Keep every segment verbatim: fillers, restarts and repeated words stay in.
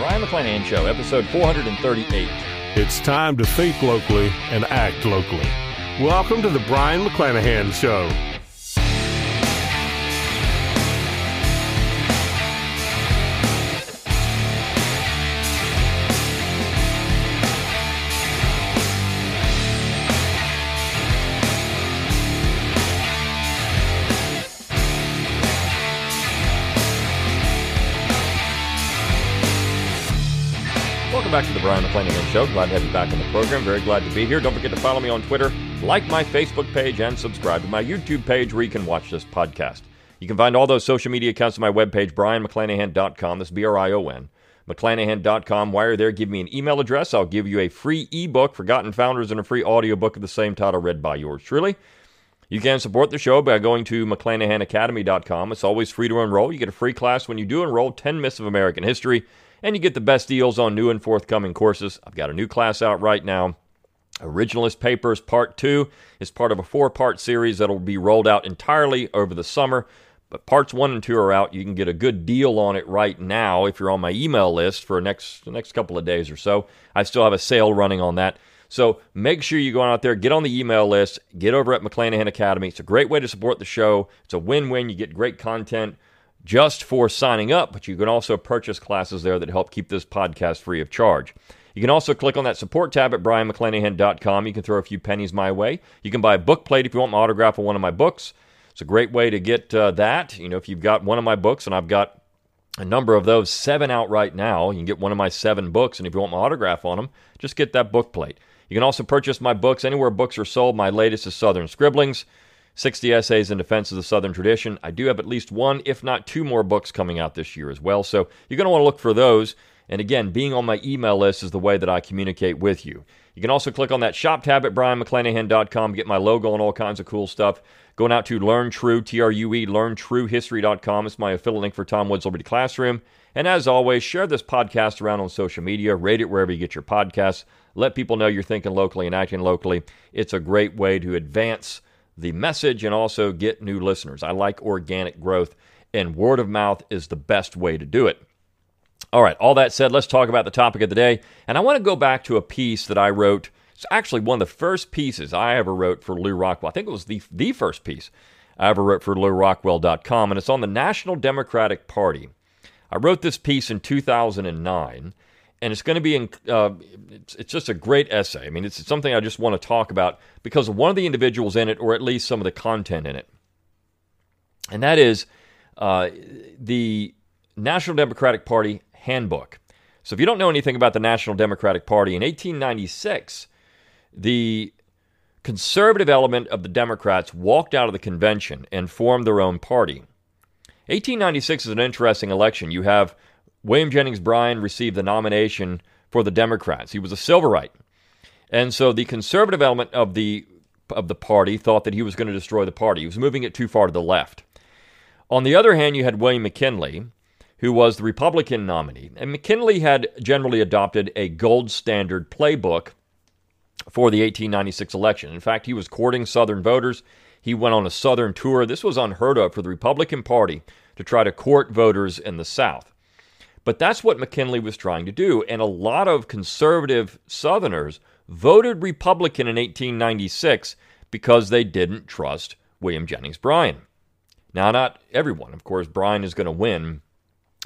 Brion McClanahan Show, episode four thirty-eight. It's time to think locally and act locally. Welcome to The Brion McClanahan Show. Welcome back to the Brion McClanahan Show. Glad to have you back on the program. Very glad to be here. Don't forget to follow me on Twitter, like my Facebook page, and subscribe to my YouTube page where you can watch this podcast. You can find all those social media accounts on my webpage, Brion McClanahan dot com. That's B R I O N, McClanahan dot com. While you're there, give me an email address. I'll give you a free ebook, Forgotten Founders, and a free audiobook of the same title read by yours truly. You can support the show by going to McClanahan Academy dot com. It's always free to enroll. You get a free class when you do enroll, ten Myths of American History. And you get the best deals on new and forthcoming courses. I've got a new class out right now. Originalist Papers Part two is part of a four-part series that will be rolled out entirely over the summer. But Parts one and two are out. You can get a good deal on it right now if you're on my email list for the next, the next couple of days or so. I still have a sale running on that. So make sure you go out there, get on the email list, get over at McClanahan Academy. It's a great way to support the show. It's a win-win. You get great content just for signing up, but you can also purchase classes there that help keep this podcast free of charge. You can also click on that support tab at Brion McClanahan dot com. You can throw a few pennies my way. You can buy a book plate if you want my autograph on one of my books. It's a great way to get uh, that. You know, if you've got one of my books, and I've got a number of those, seven out right now, you can get one of my seven books, and if you want my autograph on them, just get that book plate. You can also purchase my books anywhere books are sold. My latest is Southern Scribblings, sixty Essays in Defense of the Southern Tradition. I do have at least one, if not two more books coming out this year as well, so you're going to want to look for those. And again, being on my email list is the way that I communicate with you. You can also click on that shop tab at Brion McClanahan dot com, get my logo and all kinds of cool stuff. Going out to Learn True, T R U E, learn true history dot com. It's my affiliate link for Tom Woods' Liberty Classroom. And as always, share this podcast around on social media. Rate it wherever you get your podcasts. Let people know you're thinking locally and acting locally. It's a great way to advance the message and also get new listeners. I like organic growth, and word of mouth is the best way to do it. All right, all that said, let's talk about the topic of the day. And I want to go back to a piece that I wrote. It's actually one of the first pieces I ever wrote for Lew Rockwell. I think it was the, the first piece I ever wrote for Lew Rockwell dot com, and it's on the National Democratic Party. I wrote this piece in two thousand nine, and it's going to be, in, uh, it's, it's just a great essay. I mean, it's, it's something I just want to talk about because of one of the individuals in it, or at least some of the content in it. And that is uh, the National Democratic Party Handbook. So if you don't know anything about the National Democratic Party, in eighteen ninety-six, the conservative element of the Democrats walked out of the convention and formed their own party. eighteen ninety-six is an interesting election. You have William Jennings Bryan received the nomination for the Democrats. He was a Silverite. And so the conservative element of the of the party thought that he was going to destroy the party. He was moving it too far to the left. On the other hand, you had William McKinley, who was the Republican nominee. And McKinley had generally adopted a gold standard playbook for the eighteen ninety-six election. In fact, he was courting Southern voters. He went on a Southern tour. This was unheard of for the Republican Party to try to court voters in the South. But that's what McKinley was trying to do, and a lot of conservative Southerners voted Republican in eighteen ninety-six because they didn't trust William Jennings Bryan. Now, not everyone. Of course, Bryan is going to win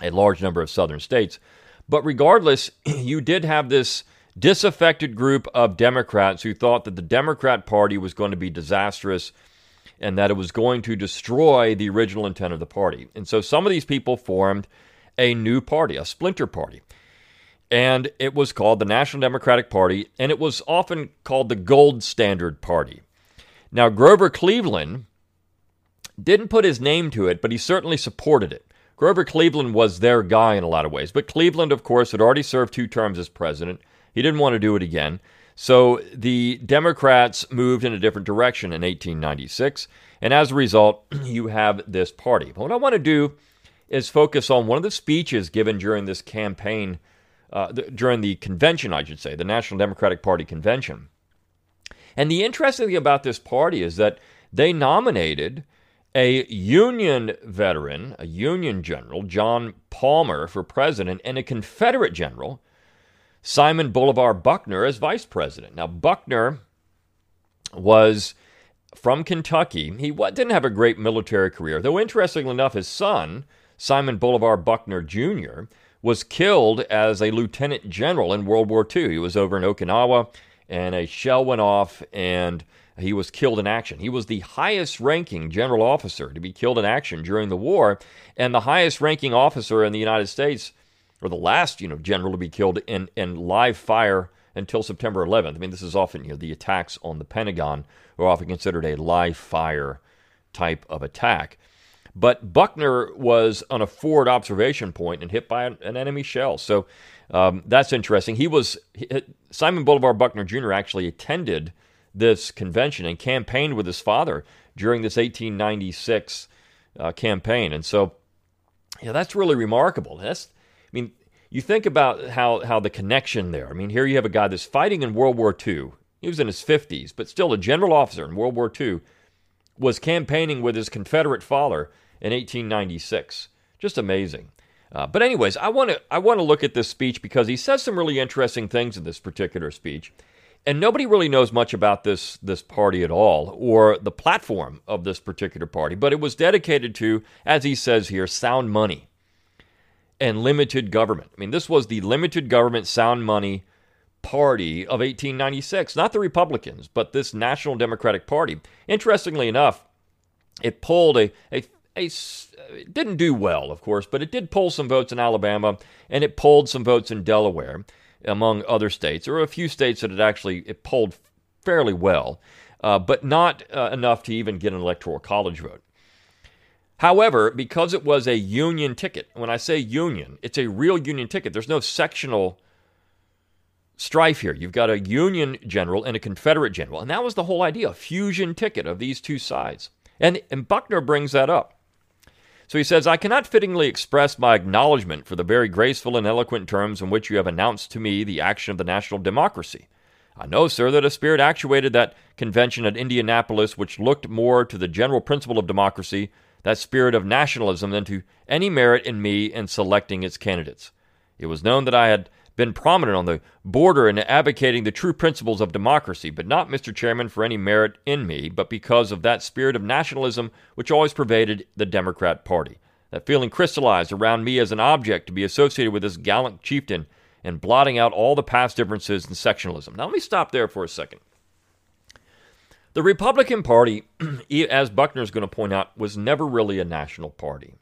a large number of Southern states. But regardless, you did have this disaffected group of Democrats who thought that the Democrat Party was going to be disastrous and that it was going to destroy the original intent of the party. And so some of these people formed a new party, a splinter party. And it was called the National Democratic Party, and it was often called the Gold Standard Party. Now, Grover Cleveland didn't put his name to it, but he certainly supported it. Grover Cleveland was their guy in a lot of ways. But Cleveland, of course, had already served two terms as president. He didn't want to do it again. So the Democrats moved in a different direction in eighteen ninety-six. And as a result, you have this party. But what I want to do is focus on one of the speeches given during this campaign, uh, the, during the convention, I should say, the National Democratic Party convention. And the interesting thing about this party is that they nominated a Union veteran, a Union general, John Palmer, for president, and a Confederate general, Simon Bolivar Buckner, as vice president. Now, Buckner was from Kentucky. He didn't have a great military career, though interestingly enough, his son, Simon Bolivar Buckner Junior, was killed as a lieutenant general in World War Two. He was over in Okinawa, and a shell went off, and he was killed in action. He was the highest-ranking general officer to be killed in action during the war, and the highest-ranking officer in the United States, or the last, you know, general to be killed in, in live fire until September eleventh. I mean, this is often, you know, the attacks on the Pentagon are often considered a live fire type of attack. But Buckner was on a forward observation point and hit by an, an enemy shell. So um, that's interesting. He was he, Simon Bolivar Buckner Junior actually attended this convention and campaigned with his father during this eighteen ninety-six uh, campaign. And so, yeah, that's really remarkable. That's, I mean, you think about how, how the connection there. I mean, here you have a guy that's fighting in World War Two. He was in his fifties, but still a general officer in World War Two, was campaigning with his Confederate father in eighteen ninety-six. Just amazing. Uh, but anyways, I want to I want to look at this speech because he says some really interesting things in this particular speech. And nobody really knows much about this, this party at all, or the platform of this particular party, but it was dedicated to, as he says here, sound money and limited government. I mean, this was the limited government, sound money party of eighteen ninety-six, not the Republicans, but this National Democratic Party. Interestingly enough, it pulled a, a, a it didn't do well, of course, but it did pull some votes in Alabama, and it pulled some votes in Delaware, among other states. There were a few states that it actually it polled fairly well, uh, but not uh, enough to even get an electoral college vote. However, because it was a union ticket, when I say union, it's a real union ticket. There's no sectional strife here. You've got a Union general and a Confederate general, and that was the whole idea, a fusion ticket of these two sides. And, and Buckner brings that up. So he says, I cannot fittingly express my acknowledgment for the very graceful and eloquent terms in which you have announced to me the action of the national democracy. I know, sir, that a spirit actuated that convention at Indianapolis which looked more to the general principle of democracy, that spirit of nationalism, than to any merit in me in selecting its candidates. It was known that I had been prominent on the border in advocating the true principles of democracy, but not, Mister Chairman, for any merit in me, but because of that spirit of nationalism which always pervaded the Democrat Party. That feeling crystallized around me as an object to be associated with this gallant chieftain and blotting out all the past differences and sectionalism. Now, let me stop there for a second. The Republican Party, as Buckner's going to point out, was never really a national party.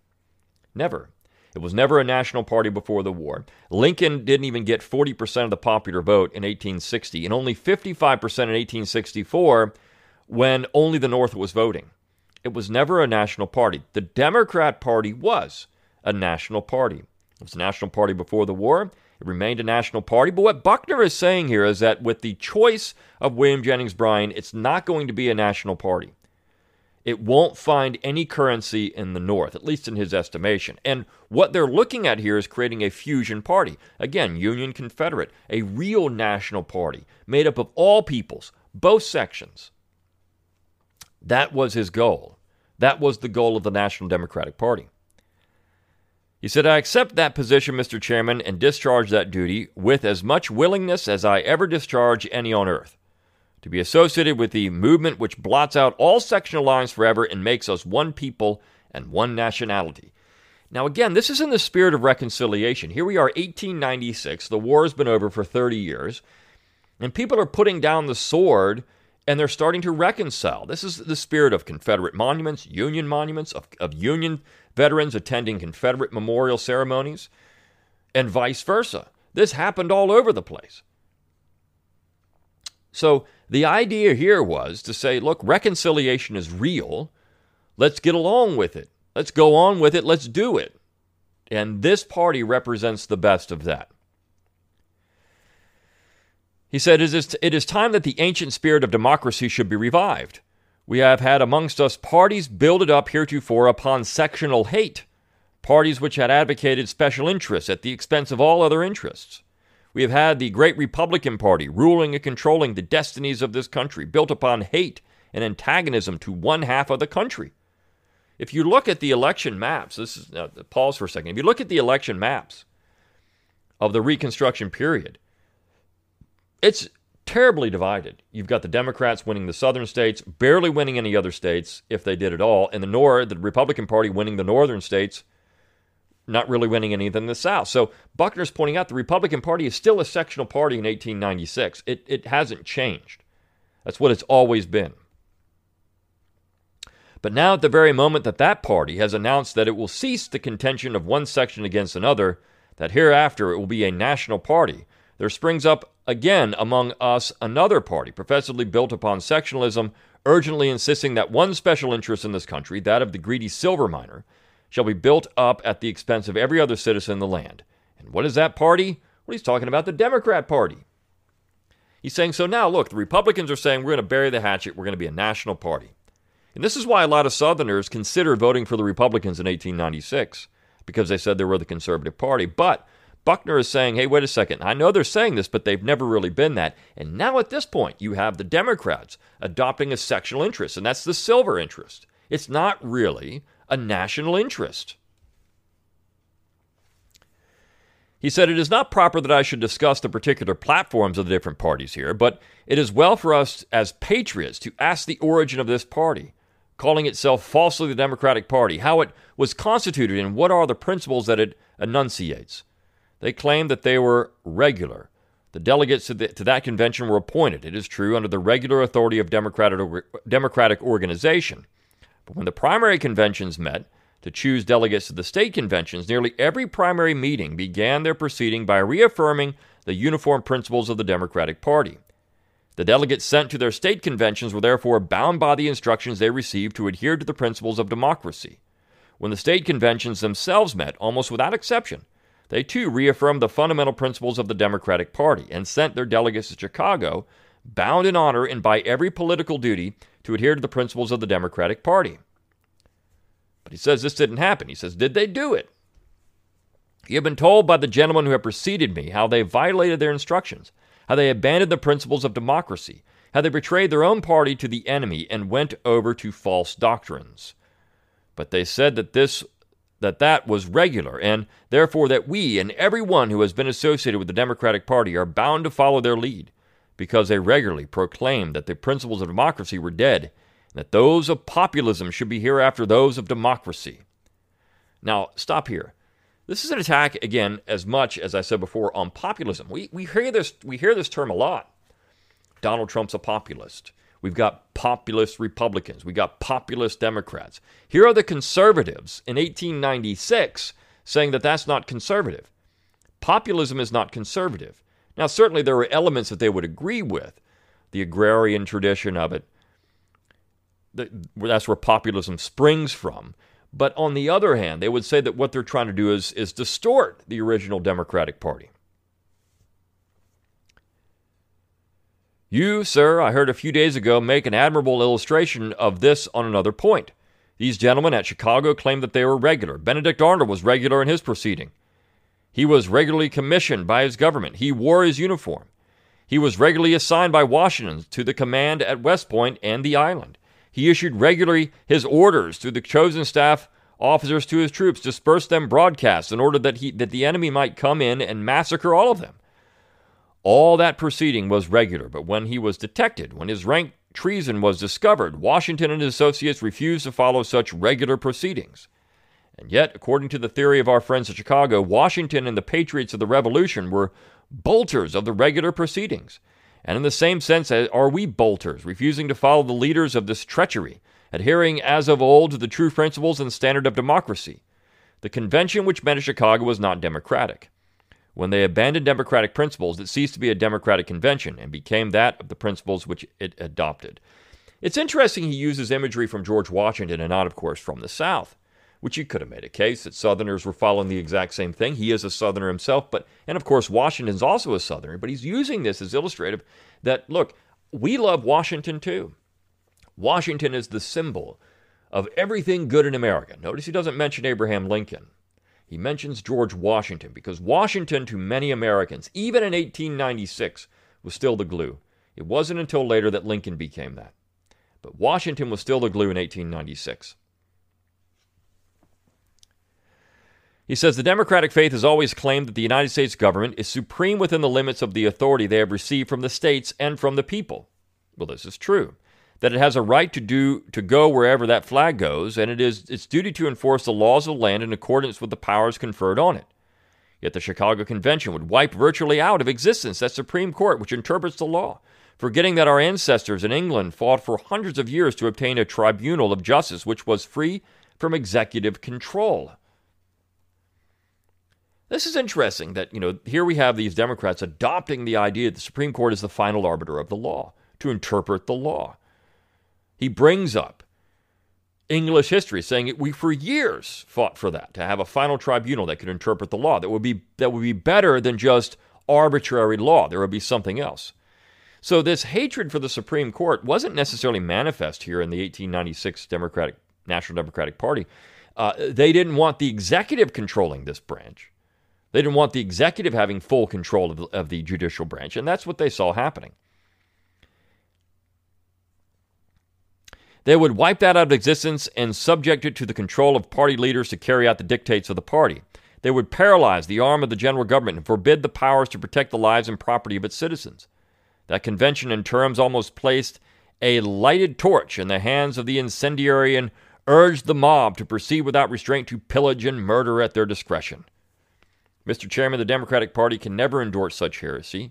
Never. It was never a national party before the war. Lincoln didn't even get forty percent of the popular vote in eighteen sixty, and only fifty-five percent in eighteen sixty-four when only the North was voting. It was never a national party. The Democrat Party was a national party. It was a national party before the war. It remained a national party. But what Buckner is saying here is that with the choice of William Jennings Bryan, it's not going to be a national party. It won't find any currency in the North, at least in his estimation. And what they're looking at here is creating a fusion party. Again, Union Confederate, a real national party made up of all peoples, both sections. That was his goal. That was the goal of the National Democratic Party. He said, I accept that position, Mister Chairman, and discharge that duty with as much willingness as I ever discharge any on earth. To be associated with the movement which blots out all sectional lines forever and makes us one people and one nationality. Now again, this is in the spirit of reconciliation. Here we are, eighteen ninety-six. The war has been over for thirty years, and people are putting down the sword, and they're starting to reconcile. This is the spirit of Confederate monuments, Union monuments, of, of Union veterans attending Confederate memorial ceremonies, and vice versa. This happened all over the place. So the idea here was to say, look, reconciliation is real. Let's get along with it. Let's go on with it. Let's do it. And this party represents the best of that. He said, it is time that the ancient spirit of democracy should be revived. We have had amongst us parties builded up heretofore upon sectional hate, parties which had advocated special interests at the expense of all other interests. We have had the great Republican Party ruling and controlling the destinies of this country, built upon hate and antagonism to one half of the country. If you look at the election maps, this is uh, pause for a second. If you look at the election maps of the Reconstruction period, it's terribly divided. You've got the Democrats winning the southern states, barely winning any other states, if they did at all, and the North, the Republican Party winning the northern states, not really winning anything in the South. So Buckner's pointing out the Republican Party is still a sectional party in eighteen ninety-six. It, it hasn't changed. That's what it's always been. But now at the very moment that that party has announced that it will cease the contention of one section against another, that hereafter it will be a national party, there springs up again among us another party, professedly built upon sectionalism, urgently insisting that one special interest in this country, that of the greedy silver miner, shall be built up at the expense of every other citizen in the land. And what is that party? Well, he's talking about the Democrat Party. He's saying, so now, look, the Republicans are saying we're going to bury the hatchet, we're going to be a national party. And this is why a lot of Southerners considered voting for the Republicans in eighteen ninety-six, because they said they were the conservative party. But Buckner is saying, hey, wait a second, I know they're saying this, but they've never really been that. And now at this point, you have the Democrats adopting a sectional interest, and that's the silver interest. It's not really a national interest. He said, it is not proper that I should discuss the particular platforms of the different parties here, but it is well for us as patriots to ask the origin of this party, calling itself falsely the Democratic Party, how it was constituted and what are the principles that it enunciates. They claim that they were regular. The delegates to, the, to that convention were appointed, it is true, under the regular authority of democratic, democratic organization. But when the primary conventions met to choose delegates to the state conventions, nearly every primary meeting began their proceeding by reaffirming the uniform principles of the Democratic Party. The delegates sent to their state conventions were therefore bound by the instructions they received to adhere to the principles of democracy. When the state conventions themselves met, almost without exception, they too reaffirmed the fundamental principles of the Democratic Party and sent their delegates to Chicago, bound in honor and by every political duty to adhere to the principles of the Democratic Party. But he says this didn't happen. He says, did they do it? You have been told by the gentlemen who have preceded me how they violated their instructions, how they abandoned the principles of democracy, how they betrayed their own party to the enemy and went over to false doctrines. But they said that this, that that was regular, and therefore that we and everyone who has been associated with the Democratic Party are bound to follow their lead, because they regularly proclaimed that the principles of democracy were dead, and that those of populism should be hereafter those of democracy. Now, stop here. This is an attack, again, as much as I said before, on populism. We we hear this we hear this term a lot. Donald Trump's a populist. We've got populist Republicans. We've got populist Democrats. Here are the conservatives in eighteen ninety-six saying that that's not conservative. Populism is not conservative. Now, certainly there were elements that they would agree with, the agrarian tradition of it. That's where populism springs from. But on the other hand, they would say that what they're trying to do is, is distort the original Democratic Party. You, sir, I heard a few days ago, make an admirable illustration of this on another point. These gentlemen at Chicago claimed that they were regular. Benedict Arnold was regular in his proceeding. He was regularly commissioned by his government. He wore his uniform. He was regularly assigned by Washington to the command at West Point and the island. He issued regularly his orders to the chosen staff officers to his troops, dispersed them broadcast in order that he that the enemy might come in and massacre all of them. All that proceeding was regular, but when he was detected, when his rank treason was discovered, Washington and his associates refused to follow such regular proceedings. And yet, according to the theory of our friends at Chicago, Washington and the patriots of the Revolution were bolters of the regular proceedings. And in the same sense, are we bolters, refusing to follow the leaders of this treachery, adhering as of old to the true principles and standard of democracy? The convention which met at Chicago was not democratic. When they abandoned democratic principles, it ceased to be a democratic convention and became that of the principles which it adopted. It's interesting he uses imagery from George Washington and not, of course, from the South, which you could have made a case that Southerners were following the exact same thing. He is a Southerner himself, but and of course Washington's also a Southerner, but he's using this as illustrative that, look, we love Washington too. Washington is the symbol of everything good in America. Notice he doesn't mention Abraham Lincoln. He mentions George Washington because Washington, to many Americans, even in eighteen ninety-six, was still the glue. It wasn't until later that Lincoln became that. But Washington was still the glue in eighteen ninety-six. He says, the Democratic faith has always claimed that the United States government is supreme within the limits of the authority they have received from the states and from the people. Well, this is true, that it has a right to do to go wherever that flag goes, and it is its duty to enforce the laws of the land in accordance with the powers conferred on it. Yet the Chicago Convention would wipe virtually out of existence that Supreme Court which interprets the law, forgetting that our ancestors in England fought for hundreds of years to obtain a tribunal of justice which was free from executive control. This is interesting that, you know, here we have these Democrats adopting the idea that the Supreme Court is the final arbiter of the law, to interpret the law. He brings up English history, saying that we for years fought for that, to have a final tribunal that could interpret the law, that would be that would be better than just arbitrary law. There would be something else. So this hatred for the Supreme Court wasn't necessarily manifest here in the eighteen ninety-six Democratic National Democratic Party. Uh, they didn't want the executive controlling this branch. They didn't want the executive having full control of the, of the judicial branch, and that's what they saw happening. They would wipe that out of existence and subject it to the control of party leaders to carry out the dictates of the party. They would paralyze the arm of the general government and forbid the powers to protect the lives and property of its citizens. That convention, in terms almost placed a lighted torch in the hands of the incendiary and urged the mob to proceed without restraint to pillage and murder at their discretion. Mister Chairman, the Democratic Party can never endorse such heresy.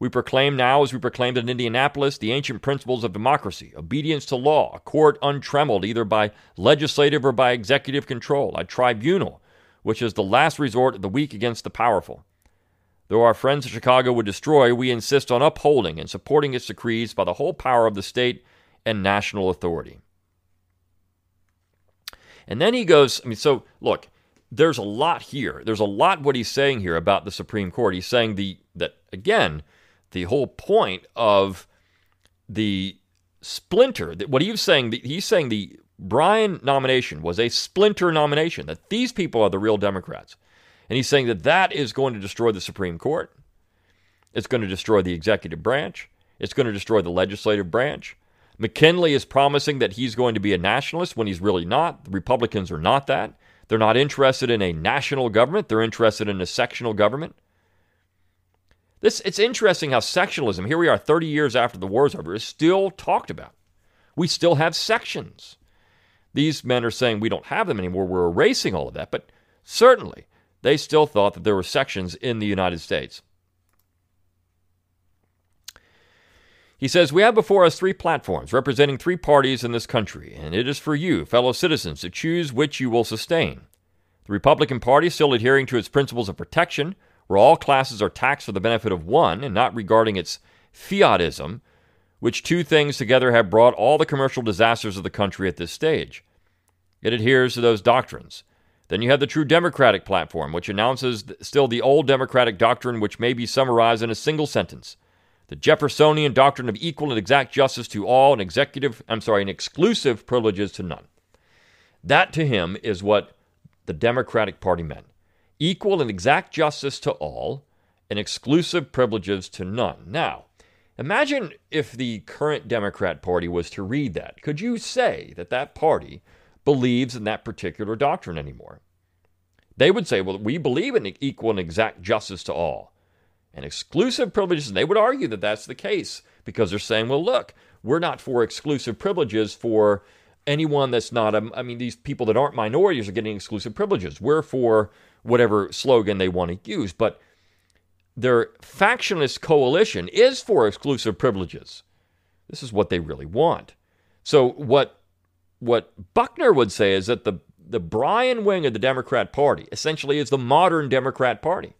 We proclaim now, as we proclaimed in Indianapolis, the ancient principles of democracy, obedience to law, a court untrammeled either by legislative or by executive control, a tribunal, which is the last resort of the weak against the powerful. Though our friends of Chicago would destroy, we insist on upholding and supporting its decrees by the whole power of the state and national authority. And then he goes, I mean, so look, there's a lot here. There's a lot what he's saying here about the Supreme Court. He's saying the that, again, the whole point of the splinter, that what he was saying, he's saying the Bryan nomination was a splinter nomination, that these people are the real Democrats. And he's saying that that is going to destroy the Supreme Court. It's going to destroy the executive branch. It's going to destroy the legislative branch. McKinley is promising that he's going to be a nationalist when he's really not. The Republicans are not that. They're not interested in a national government. They're interested in a sectional government. This, it's interesting how sectionalism, here we are thirty years after the war's over, is still talked about. We still have sections. These men are saying we don't have them anymore. We're erasing all of that. But certainly, they still thought that there were sections in the United States. He says, we have before us three platforms representing three parties in this country, and it is for you, fellow citizens, to choose which you will sustain. The Republican Party, still adhering to its principles of protection, where all classes are taxed for the benefit of one and not regarding its fiatism, which two things together have brought all the commercial disasters of the country at this stage. It adheres to those doctrines. Then you have the true Democratic platform, which announces still the old Democratic doctrine, which may be summarized in a single sentence. The Jeffersonian doctrine of equal and exact justice to all and executive, I'm sorry, and exclusive privileges to none. That to him is what the Democratic Party meant. Equal and exact justice to all and exclusive privileges to none. Now, imagine if the current Democrat Party was to read that. Could you say that that party believes in that particular doctrine anymore? They would say, well, we believe in equal and exact justice to all and exclusive privileges, and they would argue that that's the case because they're saying, well, look, we're not for exclusive privileges for anyone that's not, a, I mean, these people that aren't minorities are getting exclusive privileges. We're for whatever slogan they want to use, but their factionalist coalition is for exclusive privileges. This is what they really want. So what what Buckner would say is that the, the Bryan wing of the Democrat Party essentially is the modern Democrat Party.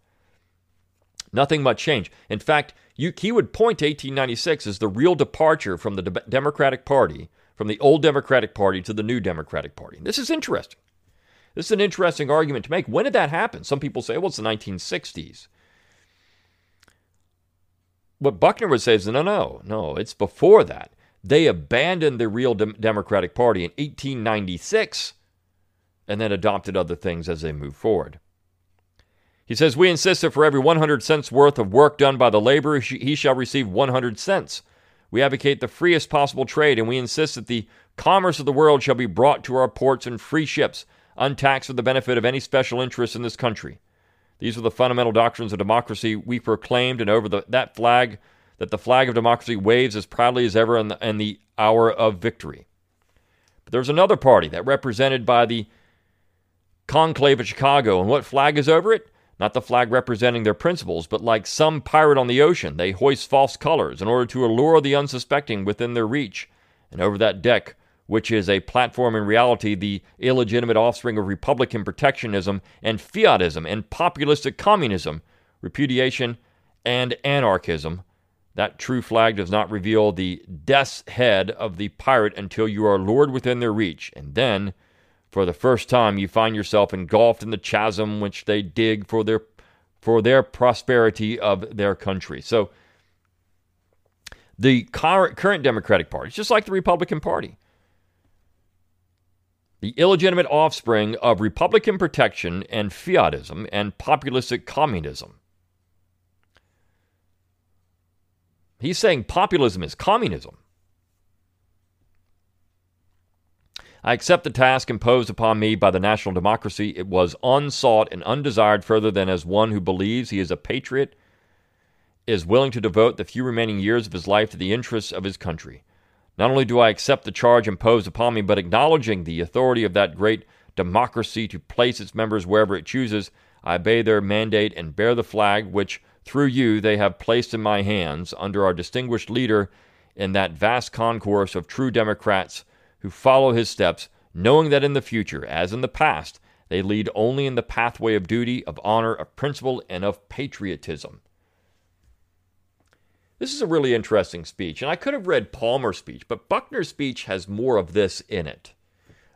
Nothing much changed. In fact, you, he would point to eighteen ninety-six as the real departure from the de- Democratic Party, from the old Democratic Party to the new Democratic Party. And this is interesting. This is an interesting argument to make. When did that happen? Some people say, well, it's the nineteen sixties. What Buckner would say is, no, no, no, it's before that. They abandoned the real de- Democratic Party in eighteen ninety-six and then adopted other things as they moved forward. He says, we insist that for every one hundred cents worth of work done by the laborer, he shall receive one hundred cents. We advocate the freest possible trade, and we insist that the commerce of the world shall be brought to our ports in free ships, untaxed for the benefit of any special interests in this country. These are the fundamental doctrines of democracy we proclaimed, and over the, that flag, that the flag of democracy waves as proudly as ever in the, in the hour of victory. But there's another party that represented by the Conclave of Chicago, and what flag is over it? Not the flag representing their principles, but like some pirate on the ocean, they hoist false colors in order to allure the unsuspecting within their reach. And over that deck, which is a platform in reality, the illegitimate offspring of Republican protectionism and fiatism and populistic communism, repudiation, and anarchism, that true flag does not reveal the death's head of the pirate until you are lured within their reach. And then, for the first time, you find yourself engulfed in the chasm which they dig for their for their prosperity of their country. So the current Democratic Party, it's just like the Republican Party, the illegitimate offspring of Republican protection and fiatism and populistic communism. He's saying populism is communism. I accept the task imposed upon me by the national democracy. It was unsought and undesired further than as one who believes he is a patriot, is willing to devote the few remaining years of his life to the interests of his country. Not only do I accept the charge imposed upon me, but acknowledging the authority of that great democracy to place its members wherever it chooses, I obey their mandate and bear the flag which, through you, they have placed in my hands under our distinguished leader in that vast concourse of true Democrats who follow his steps, knowing that in the future, as in the past, they lead only in the pathway of duty, of honor, of principle, and of patriotism. This is a really interesting speech, and I could have read Palmer's speech, but Buckner's speech has more of this in it,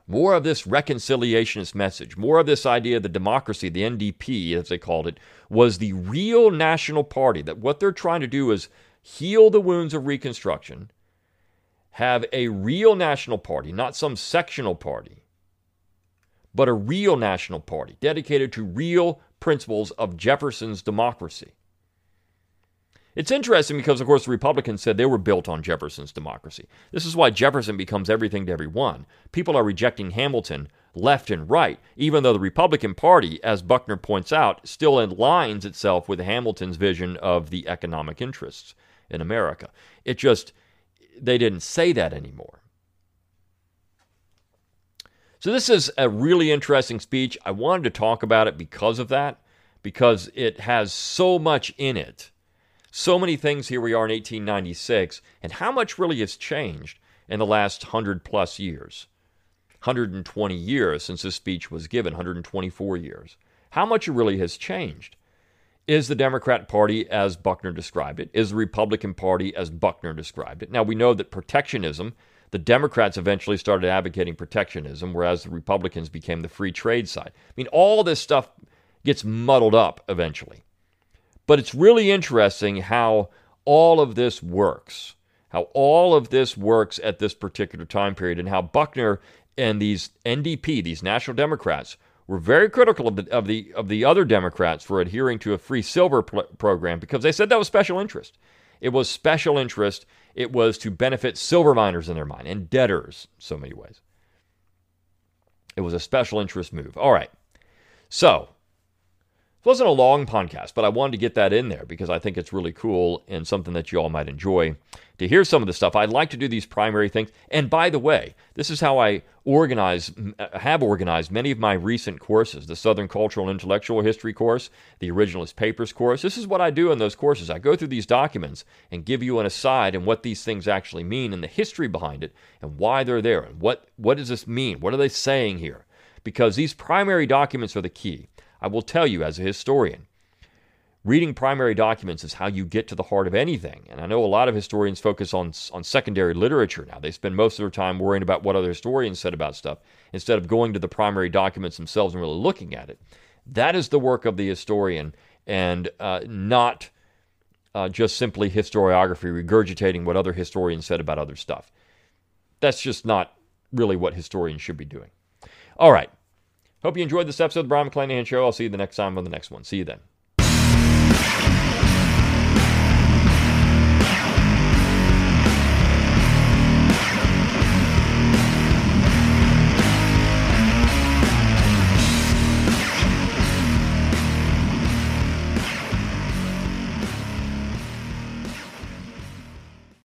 more of this reconciliationist message, more of this idea that democracy, the N D P, as they called it, was the real national party, that what they're trying to do is heal the wounds of Reconstruction, have a real national party, not some sectional party, but a real national party dedicated to real principles of Jefferson's democracy. It's interesting because, of course, the Republicans said they were built on Jefferson's democracy. This is why Jefferson becomes everything to everyone. People are rejecting Hamilton left and right, even though the Republican Party, as Buckner points out, still aligns itself with Hamilton's vision of the economic interests in America. It just... They didn't say that anymore. So this is a really interesting speech. I wanted to talk about it because of that, because it has so much in it. So many things. Here we are in eighteen ninety-six, and how much really has changed in the last one hundred plus years, one hundred twenty years since this speech was given, one hundred twenty-four years. How much really has changed? Is the Democrat Party as Buckner described it? Is the Republican Party as Buckner described it? Now, we know that protectionism, the Democrats eventually started advocating protectionism, whereas the Republicans became the free trade side. I mean, all this stuff gets muddled up eventually. But it's really interesting how all of this works, how all of this works at this particular time period, and how Buckner and these N D P, these National Democrats, were very critical of the, of the of the other Democrats for adhering to a free silver pl- program because they said that was special interest. It was special interest. It was to benefit silver miners in their mind and debtors in so many ways. It was a special interest move. All right. So it wasn't a long podcast, but I wanted to get that in there because I think it's really cool and something that you all might enjoy to hear some of the stuff. I like to do these primary things. And by the way, this is how I organize, have organized many of my recent courses, the Southern Cultural and Intellectual History course, the Originalist Papers course. This is what I do in those courses. I go through these documents and give you an aside and what these things actually mean and the history behind it and why they're there and what, what does this mean? What are they saying here? Because these primary documents are the key. I will tell you as a historian, reading primary documents is how you get to the heart of anything. And I know a lot of historians focus on, on secondary literature now. They spend most of their time worrying about what other historians said about stuff instead of going to the primary documents themselves and really looking at it. That is the work of the historian and uh, not uh, just simply historiography, regurgitating what other historians said about other stuff. That's just not really what historians should be doing. All right. Hope you enjoyed this episode of The Brion McClanahan Show. I'll see you the next time on the next one. See you then.